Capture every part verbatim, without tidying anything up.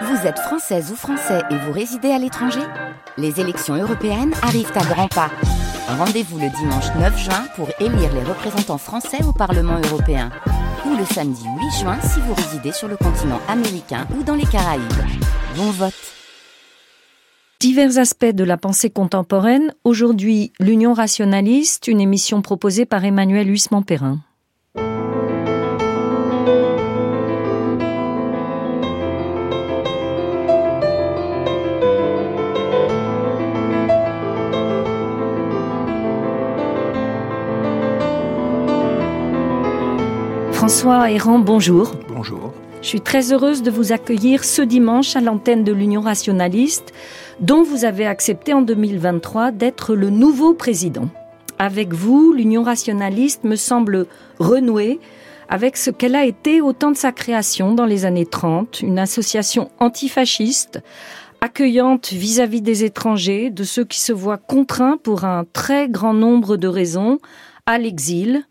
Vous êtes française ou français et vous résidez à l'étranger ? Les élections européennes arrivent à grands pas. Rendez-vous le dimanche neuf juin pour élire les représentants français au Parlement européen. Ou le samedi huit juin si vous résidez sur le continent américain ou dans les Caraïbes. Bon vote ! Divers aspects de la pensée contemporaine. Aujourd'hui, l'Union Rationaliste, une émission proposée par Emmanuelle Huisman Perrin. François Héran, bonjour. Bonjour. Je suis très heureuse de vous accueillir ce dimanche à l'antenne de l'Union Rationaliste, dont vous avez accepté en deux mille vingt-trois d'être le nouveau président. Avec vous, l'Union Rationaliste me semble renouée avec ce qu'elle a été au temps de sa création dans les années trente, une association antifasciste, accueillante vis-à-vis des étrangers, de ceux qui se voient contraints pour un très grand nombre de raisons à l'exil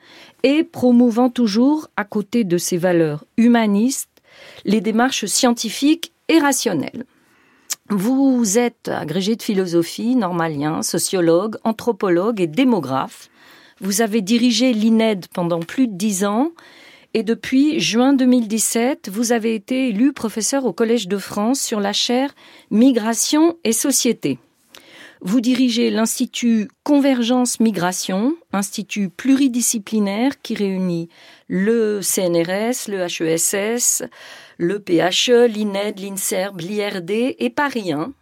et promouvant toujours, à côté de ses valeurs humanistes, les démarches scientifiques et rationnelles. Vous êtes agrégé de philosophie, normalien, sociologue, anthropologue et démographe. Vous avez dirigé l'I N E D pendant plus de dix ans et depuis juin deux mille dix-sept, vous avez été élu professeur au Collège de France sur la chaire Migration et Société. Vous dirigez l'Institut Convergence Migration, institut pluridisciplinaire qui réunit le C N R S, le H E S S, le P H E, l'I N E D, l'INSERB, l'I R D et Paris un.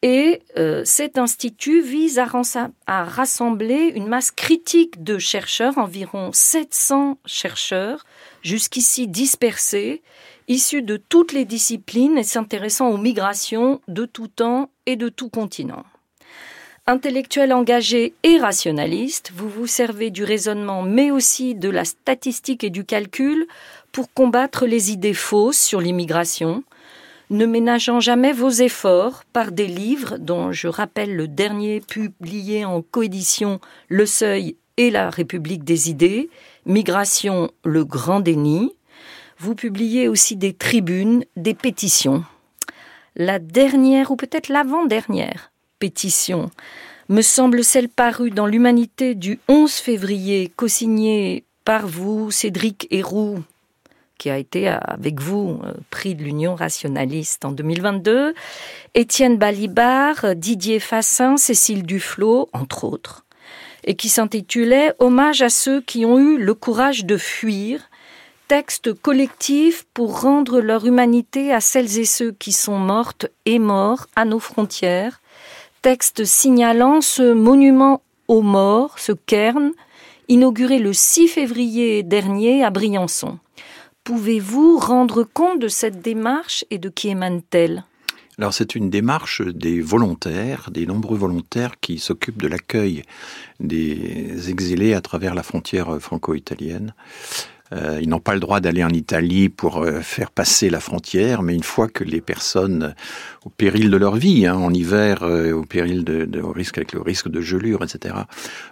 Et euh, cet institut vise à, ransa- à rassembler une masse critique de chercheurs, environ sept cents chercheurs, jusqu'ici dispersés, issus de toutes les disciplines et s'intéressant aux migrations de tout temps et de tout continent. Intellectuel engagé et rationaliste, vous vous servez du raisonnement mais aussi de la statistique et du calcul pour combattre les idées fausses sur l'immigration, ne ménageant jamais vos efforts par des livres dont je rappelle le dernier publié en coédition Le Seuil et la République des idées, Migration, le grand déni. Vous publiez aussi des tribunes, des pétitions. La dernière ou peut-être l'avant-dernière pétition me semble celle parue dans l'Humanité du onze février, co-signée par vous, Cédric Herrou, qui a été avec vous prix de l'Union Rationaliste en deux mille vingt-deux, Étienne Balibar, Didier Fassin, Cécile Duflot, entre autres, et qui s'intitulait « Hommage à ceux qui ont eu le courage de fuir », texte collectif pour rendre leur humanité à celles et ceux qui sont mortes et morts à nos frontières, texte signalant ce monument aux morts, ce cairn, inauguré le six février dernier à Briançon. Pouvez-vous rendre compte de cette démarche et de qui émane-t-elle ? Alors c'est une démarche des volontaires, des nombreux volontaires qui s'occupent de l'accueil des exilés à travers la frontière franco-italienne. Euh, ils n'ont pas le droit d'aller en Italie pour euh, faire passer la frontière, mais une fois que les personnes, au péril de leur vie, hein, en hiver, euh, au péril de, de au risque avec le risque de gelure, et cetera,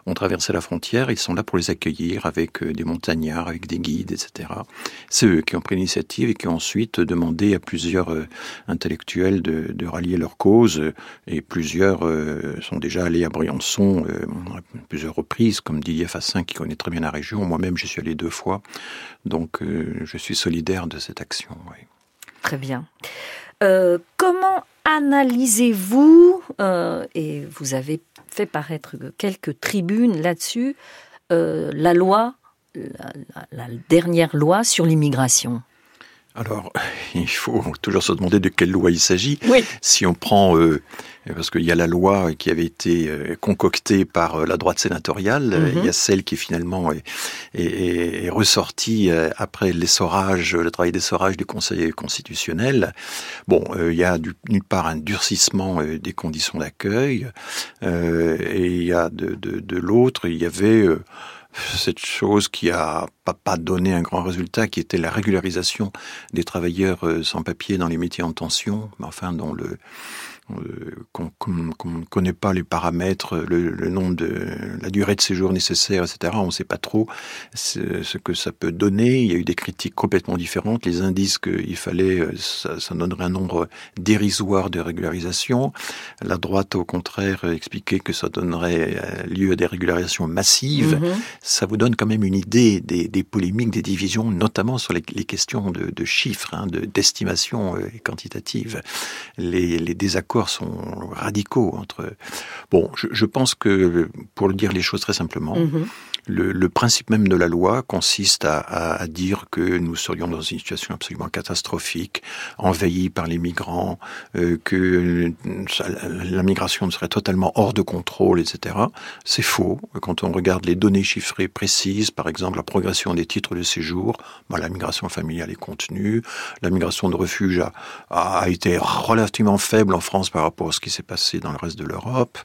ont traversé la frontière, ils sont là pour les accueillir avec euh, des montagnards, avec des guides, et cetera. C'est eux qui ont pris l'initiative et qui ont ensuite demandé à plusieurs euh, intellectuels de, de rallier leur cause, euh, et plusieurs euh, sont déjà allés à Briançon euh, à plusieurs reprises, comme Didier Fassin qui connaît très bien la région. Moi-même, j'y suis allé deux fois. Donc, euh, je suis solidaire de cette action. Oui. Très bien. Euh, comment analysez-vous, euh, et vous avez fait paraître quelques tribunes là-dessus, euh, la loi, la, la, la dernière loi sur l'immigration ? Alors, il faut toujours se demander de quelle loi il s'agit. Oui. Si on prend, euh, parce qu'il y a la loi qui avait été concoctée par la droite sénatoriale, mm-hmm. il y a celle qui finalement est, est, est ressortie après l'essorage, le travail d'essorage du Conseil constitutionnel. Bon, euh, il y a d'une part un durcissement des conditions d'accueil, euh, et il y a de, de, de l'autre, il y avait... Euh, cette chose qui a pas donné un grand résultat, qui était la régularisation des travailleurs sans papier dans les métiers en tension, enfin dont le qu'on ne connaît pas les paramètres, le, le nombre de la durée de séjour nécessaire, et cetera. On ne sait pas trop ce, ce que ça peut donner. Il y a eu des critiques complètement différentes. Les indices qu'il fallait, ça, ça donnerait un nombre dérisoire de régularisations. La droite, au contraire, expliquait que ça donnerait lieu à des régularisations massives. Mmh. Ça vous donne quand même une idée des, des polémiques, des divisions, notamment sur les, les questions de, de chiffres, hein, de, d'estimation euh, quantitative. Les, les désaccords sont radicaux entre... Bon, je, je pense que, pour dire les choses très simplement, mmh. le, le principe même de la loi consiste à, à, à dire que nous serions dans une situation absolument catastrophique, envahie par les migrants, euh, que ça, la migration serait totalement hors de contrôle, et cetera. C'est faux. Quand on regarde les données chiffrées précises, par exemple la progression des titres de séjour, ben, la migration familiale est contenue, la migration de refuge a, a été relativement faible en France par rapport à ce qui s'est passé dans le reste de l'Europe,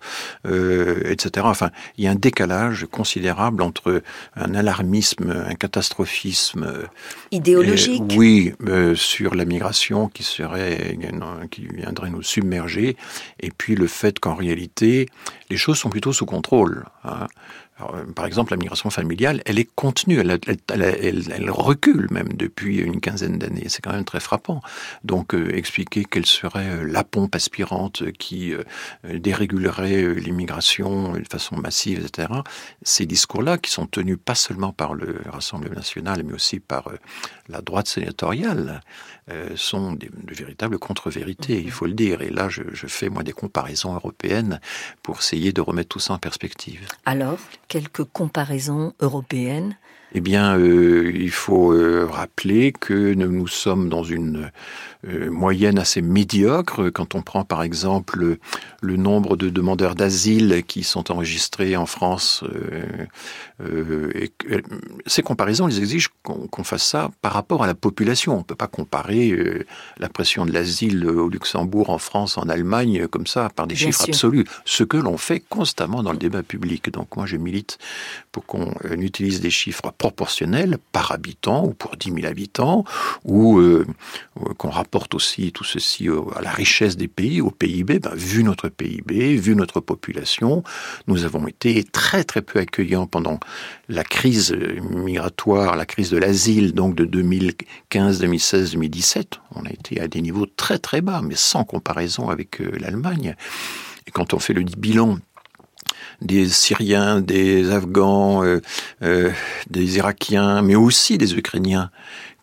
euh, et cetera. Enfin, il y a un décalage considérable entre un alarmisme, un catastrophisme idéologique, euh, oui, euh, sur la migration qui serait, euh, qui viendrait nous submerger, et puis le fait qu'en réalité, les choses sont plutôt sous contrôle, hein. Alors, par exemple, la migration familiale, elle est contenue, elle, elle, elle, elle recule même depuis une quinzaine d'années. C'est quand même très frappant. Donc, euh, expliquer quelle serait la pompe aspirante qui euh, dérégulerait l'immigration de façon massive, et cetera. Ces discours-là, qui sont tenus pas seulement par le Rassemblement national, mais aussi par euh, la droite sénatoriale, euh, sont de véritables contre-vérités, il faut le dire. Et là, je, je fais, moi, des comparaisons européennes pour essayer de remettre tout ça en perspective. Alors ? Quelques comparaisons européennes. Eh bien, euh, il faut euh, rappeler que nous, nous sommes dans une euh, moyenne assez médiocre. Quand on prend, par exemple, le, le nombre de demandeurs d'asile qui sont enregistrés en France, euh, euh, et, euh, ces comparaisons, ils exigent qu'on, qu'on fasse ça par rapport à la population. On ne peut pas comparer euh, la pression de l'asile au Luxembourg, en France, en Allemagne, comme ça, par des bien chiffres sûr. Absolus. Ce que l'on fait constamment dans le débat public. Donc, moi, je milite pour qu'on euh, utilise des chiffres proportionnel par habitant ou pour dix mille habitants, ou euh, qu'on rapporte aussi tout ceci à la richesse des pays, au P I B. Ben, vu notre P I B, vu notre population, nous avons été très très peu accueillants pendant la crise migratoire, la crise de l'asile, donc de deux mille quinze, deux mille seize, deux mille dix-sept. On a été à des niveaux très très bas, mais sans comparaison avec l'Allemagne. Et quand on fait le bilan des Syriens, des Afghans, euh, euh, des Irakiens, mais aussi des Ukrainiens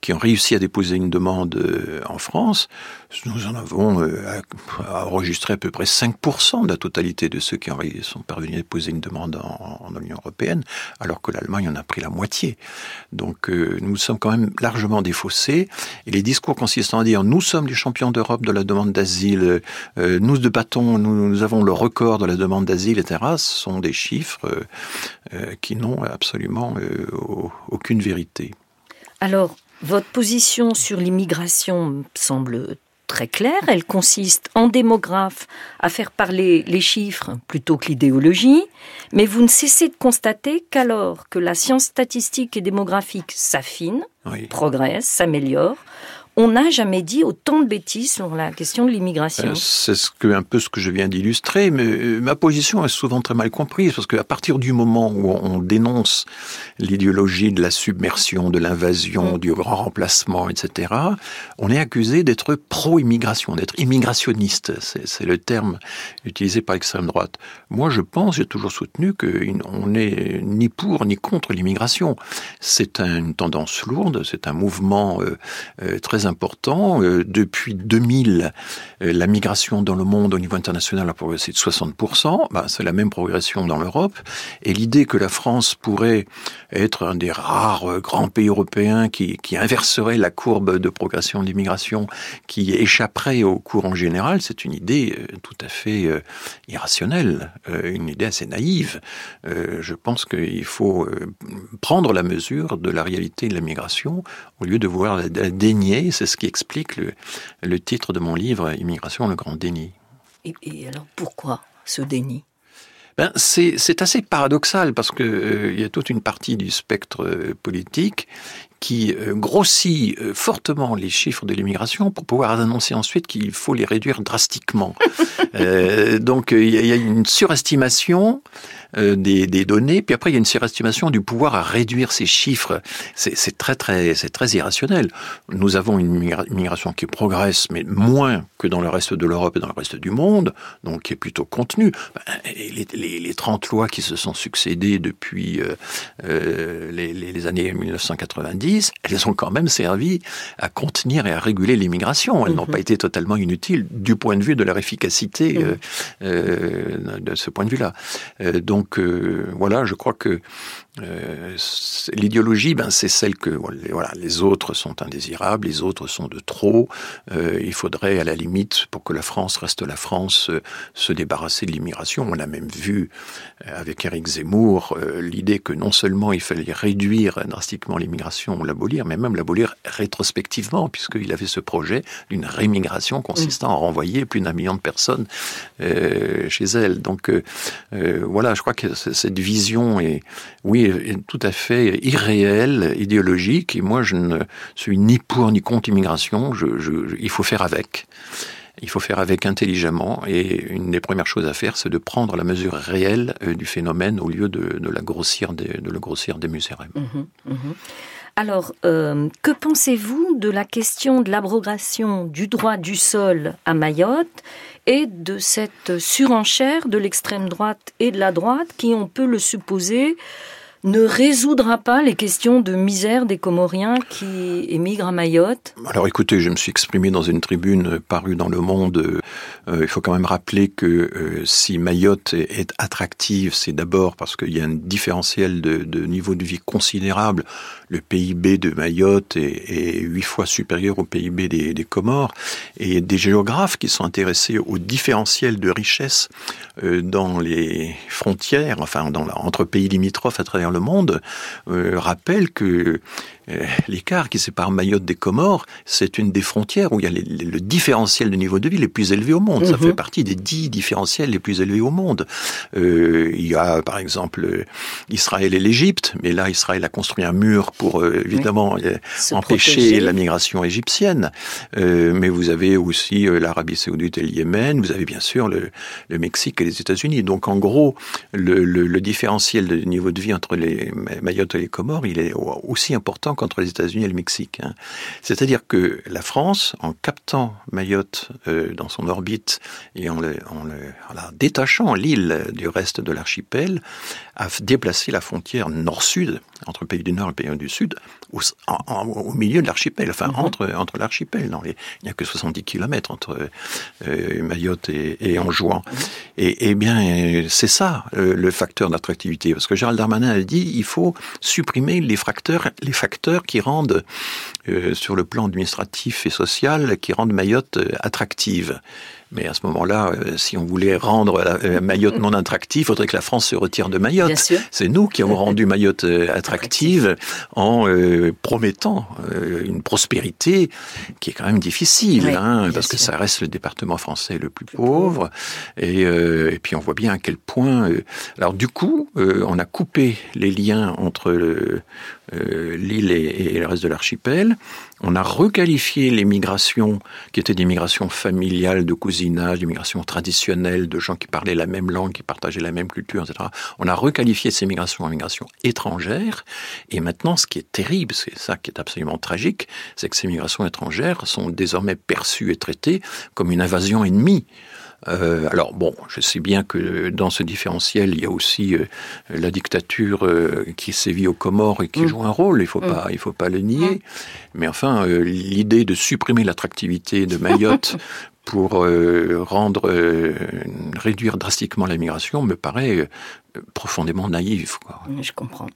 qui ont réussi à déposer une demande euh, en France, nous en avons euh, enregistré à peu près cinq pour cent de la totalité de ceux qui sont parvenus à déposer une demande en, en Union européenne, alors que l'Allemagne en a pris la moitié. Donc euh, nous sommes quand même largement défaussés, et les discours consistant à dire « nous sommes les champions d'Europe de la demande d'asile, euh, nous débattons, nous, nous avons le record de la demande d'asile, et cetera » ce sont des chiffres euh, euh, qui n'ont absolument euh, aucune vérité. Alors, votre position sur l'immigration semble très claire. Elle consiste, en démographe, à faire parler les chiffres plutôt que l'idéologie. Mais vous ne cessez de constater qu'alors que la science statistique et démographique s'affine, oui, progresse, s'améliore, on n'a jamais dit autant de bêtises sur la question de l'immigration. C'est ce que, un peu ce que je viens d'illustrer, mais ma position est souvent très mal comprise, parce qu'à partir du moment où on dénonce l'idéologie de la submersion, de l'invasion, du grand remplacement, et cetera, on est accusé d'être pro-immigration, d'être immigrationniste. C'est, c'est le terme utilisé par l'extrême droite. Moi, je pense, j'ai toujours soutenu qu'on n'est ni pour ni contre l'immigration. C'est une tendance lourde, c'est un mouvement euh, euh, très important. Euh, depuis deux mille, euh, la migration dans le monde au niveau international a progressé de soixante pour cent. Ben, c'est la même progression dans l'Europe. Et l'idée que la France pourrait être un des rares euh, grands pays européens qui, qui inverserait la courbe de progression de l'immigration, qui échapperait au courant général, c'est une idée euh, tout à fait euh, irrationnelle, euh, une idée assez naïve. Euh, je pense qu'il faut euh, prendre la mesure de la réalité de la migration au lieu de vouloir la, la dénier. C'est ce qui explique le, le titre de mon livre « Immigration, le grand déni ». Et, et alors pourquoi ce déni ? Ben, c'est, c'est assez paradoxal, parce que euh, il y a toute une partie du spectre euh, politique qui grossit fortement les chiffres de l'immigration pour pouvoir annoncer ensuite qu'il faut les réduire drastiquement. euh, donc il y a une surestimation des, des données, puis après il y a une surestimation du pouvoir à réduire ces chiffres. C'est, c'est très très c'est très irrationnel. Nous avons une immigration qui progresse, mais moins que dans le reste de l'Europe et dans le reste du monde, donc qui est plutôt contenue. Les, les, les trente lois qui se sont succédées depuis euh, les, les années mille neuf cent quatre-vingt-dix, elles ont quand même servi à contenir et à réguler l'immigration. Elles mmh. n'ont pas été totalement inutiles du point de vue de leur efficacité, mmh. euh, euh, de ce point de vue-là. Euh, donc, euh, voilà, je crois que euh, l'idéologie, ben, c'est celle que voilà, les autres sont indésirables, les autres sont de trop. Euh, il faudrait, à la limite, pour que la France reste la France, euh, se débarrasser de l'immigration. On a même vu, euh, avec Éric Zemmour, euh, l'idée que non seulement il fallait réduire drastiquement l'immigration, l'abolir, mais même l'abolir rétrospectivement, puisqu'il avait ce projet d'une rémigration consistant à renvoyer plus d'un million de personnes euh, chez elles. Donc euh, euh, voilà, je crois que cette vision est, oui, est tout à fait irréelle, idéologique, et moi je ne suis ni pour ni contre l'immigration, je, je, je, il faut faire avec. Il faut faire avec intelligemment, et une des premières choses à faire, c'est de prendre la mesure réelle du phénomène au lieu de, de la grossir des, de le grossir des musérèmes. Mmh, mmh. Alors, euh, que pensez-vous de la question de l'abrogation du droit du sol à Mayotte et de cette surenchère de l'extrême droite et de la droite qui, on peut le supposer, ne résoudra pas les questions de misère des Comoriens qui émigrent à Mayotte? Alors écoutez, je me suis exprimé dans une tribune parue dans Le Monde. Euh, il faut quand même rappeler que euh, si Mayotte est, est attractive, c'est d'abord parce qu'il y a un différentiel de, de niveau de vie considérable. Le P I B de Mayotte est huit fois supérieur au P I B des, des Comores. Et des géographes qui sont intéressés au différentiel de richesse euh, dans les frontières, enfin dans la, entre pays limitrophes à travers le Le Monde euh, rappelle que euh, l'écart qui sépare Mayotte des Comores, c'est une des frontières où il y a les, les, le différentiel de niveau de vie les plus élevés au monde. Mmh. Ça fait partie des dix différentiels les plus élevés au monde. Euh, il y a par exemple Israël et l'Égypte, mais là Israël a construit un mur pour euh, évidemment oui. euh, empêcher protéger. la migration égyptienne. Euh, mais vous avez aussi euh, l'Arabie Saoudite et le Yémen, vous avez bien sûr le, le Mexique et les États-Unis. Donc en gros, le, le, le différentiel de niveau de vie entre les Mayotte et les Comores, il est aussi important qu'entre les États-Unis et le Mexique. C'est-à-dire que la France, en captant Mayotte dans son orbite et en, le, en, le, en la détachant l'île du reste de l'archipel, a déplacé la frontière nord-sud, entre pays du Nord et pays du Sud, au, en, au milieu de l'archipel, enfin mm-hmm. entre, entre l'archipel. Non, les, il n'y a que soixante-dix kilomètres entre euh, Mayotte et, et Anjouan. Et, et bien, c'est ça euh, le facteur d'attractivité. Parce que Gérald Darmanin a dit il faut supprimer les facteurs, les facteurs qui rendent, euh, sur le plan administratif et social, qui rendent Mayotte euh, attractive. Mais à ce moment-là, euh, si on voulait rendre la, euh, Mayotte non attractive, il faudrait que la France se retire de Mayotte. C'est nous qui avons rendu Mayotte euh, attractive en euh, promettant euh, une prospérité qui est quand même difficile, oui, hein, parce sûr. que ça reste le département français le plus, plus pauvre. pauvre. Et, euh, et puis on voit bien à quel point... Euh, alors du coup, euh, on a coupé les liens entre le, euh, l'île et, et le reste de l'archipel. On a requalifié les migrations qui étaient des migrations familiales, de cousinage, des migrations traditionnelles, de gens qui parlaient la même langue, qui partageaient la même culture, et cetera. On a requalifié ces migrations en migrations étrangères. Et maintenant, ce qui est terrible, c'est ça qui est absolument tragique, c'est que ces migrations étrangères sont désormais perçues et traitées comme une invasion ennemie. Euh, alors bon, je sais bien que dans ce différentiel, il y a aussi euh, la dictature euh, qui sévit aux Comores et qui mmh. joue un rôle, il ne faut, mmh. faut pas le nier. Mmh. Mais enfin, euh, l'idée de supprimer l'attractivité de Mayotte pour euh, rendre, euh, réduire drastiquement la migration me paraît euh, profondément naïve, quoi. Mmh, je comprends.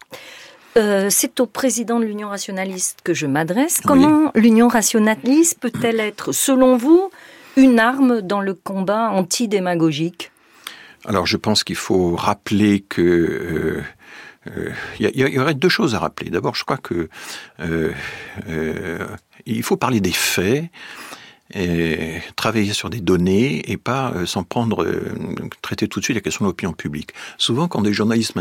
Euh, c'est au président de l'Union Rationaliste que je m'adresse. Comment oui. l'Union Rationaliste peut-elle être, selon vous, une arme dans le combat antidémagogique? Alors, je pense qu'il faut rappeler que... Euh, euh, y, a, y aurait deux choses à rappeler. D'abord, je crois que... Euh, euh, il faut parler des faits et travailler sur des données et pas euh, s'en prendre, euh, traiter tout de suite la question de l'opinion publique. Souvent, quand des journalistes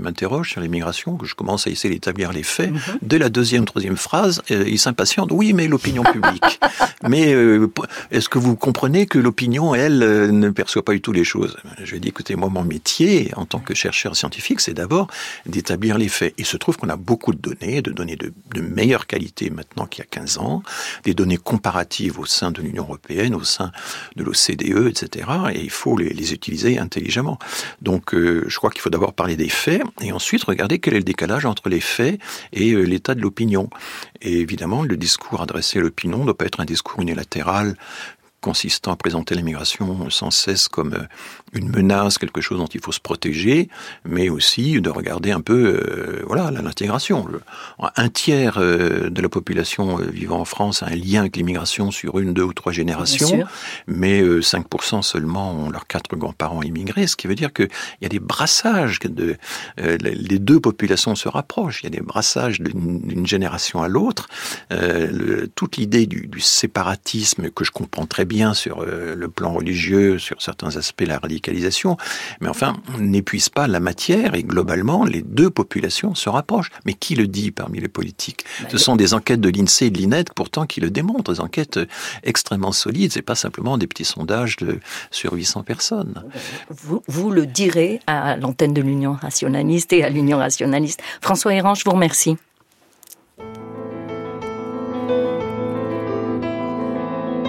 m'interrogent sur l'immigration, que je commence à essayer d'établir les faits, mm-hmm. dès la deuxième, troisième phrase, euh, ils s'impatientent. Oui, mais l'opinion publique. mais euh, est-ce que vous comprenez que l'opinion, elle, euh, ne perçoit pas du tout les choses? Je dis, écoutez, moi, mon métier, en tant que chercheur scientifique, c'est d'abord d'établir les faits. Il se trouve qu'on a beaucoup de données, de données de, de meilleure qualité maintenant qu'il y a quinze ans, des données comparatives au sein de l'Union européenne, au sein de l'O C D E, et cetera. Et il faut les, les utiliser intelligemment. Donc, euh, je crois qu'il faut d'abord parler des faits et ensuite regarder quel est le décalage entre les faits et euh, l'état de l'opinion. Et évidemment, le discours adressé à l'opinion ne doit pas être un discours unilatéral consistant à présenter l'immigration sans cesse comme une menace, quelque chose dont il faut se protéger, mais aussi de regarder un peu, euh, voilà, l'intégration. Un tiers euh, de la population vivant en France a un lien avec l'immigration sur une, deux ou trois générations, mais euh, cinq pour cent seulement ont leurs quatre grands-parents immigrés, ce qui veut dire qu'il y a des brassages, de, euh, les deux populations se rapprochent, il y a des brassages d'une, d'une génération à l'autre. Euh, le, toute l'idée du, du séparatisme, que je comprends très bien, bien sur le plan religieux, sur certains aspects de la radicalisation, mais enfin, on n'épuise pas la matière et globalement, les deux populations se rapprochent. Mais qui le dit parmi les politiques ? Ce sont des enquêtes de l'INSEE et de l'INED, pourtant, qui le démontrent, des enquêtes extrêmement solides, c'est pas simplement des petits sondages de, sur huit cents personnes. Vous, vous le direz à l'antenne de l'Union Rationaliste et à l'Union Rationaliste. François Héran, je vous remercie.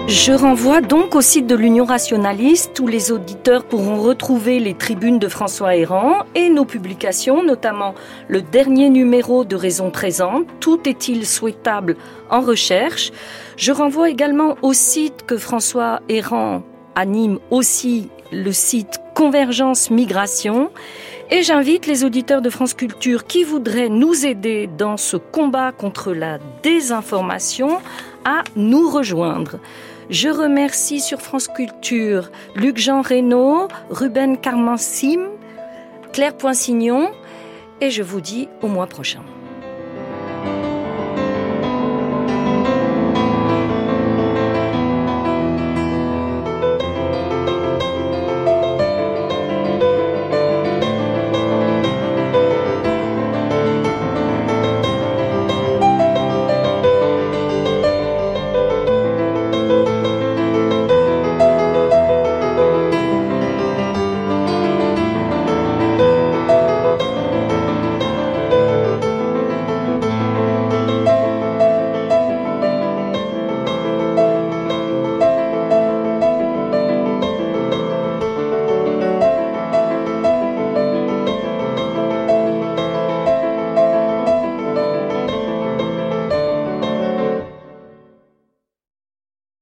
Je renvoie donc au site de l'Union Rationaliste où les auditeurs pourront retrouver les tribunes de François Héran et nos publications, notamment le dernier numéro de Raison présente, Tout est-il souhaitable en recherche. Je renvoie également au site que François Héran anime aussi, le site Convergence Migration. Et j'invite les auditeurs de France Culture qui voudraient nous aider dans ce combat contre la désinformation à nous rejoindre. Je remercie sur France Culture Luc-Jean Reynaud, Ruben Carmansim, Claire Poinsignon et je vous dis au mois prochain.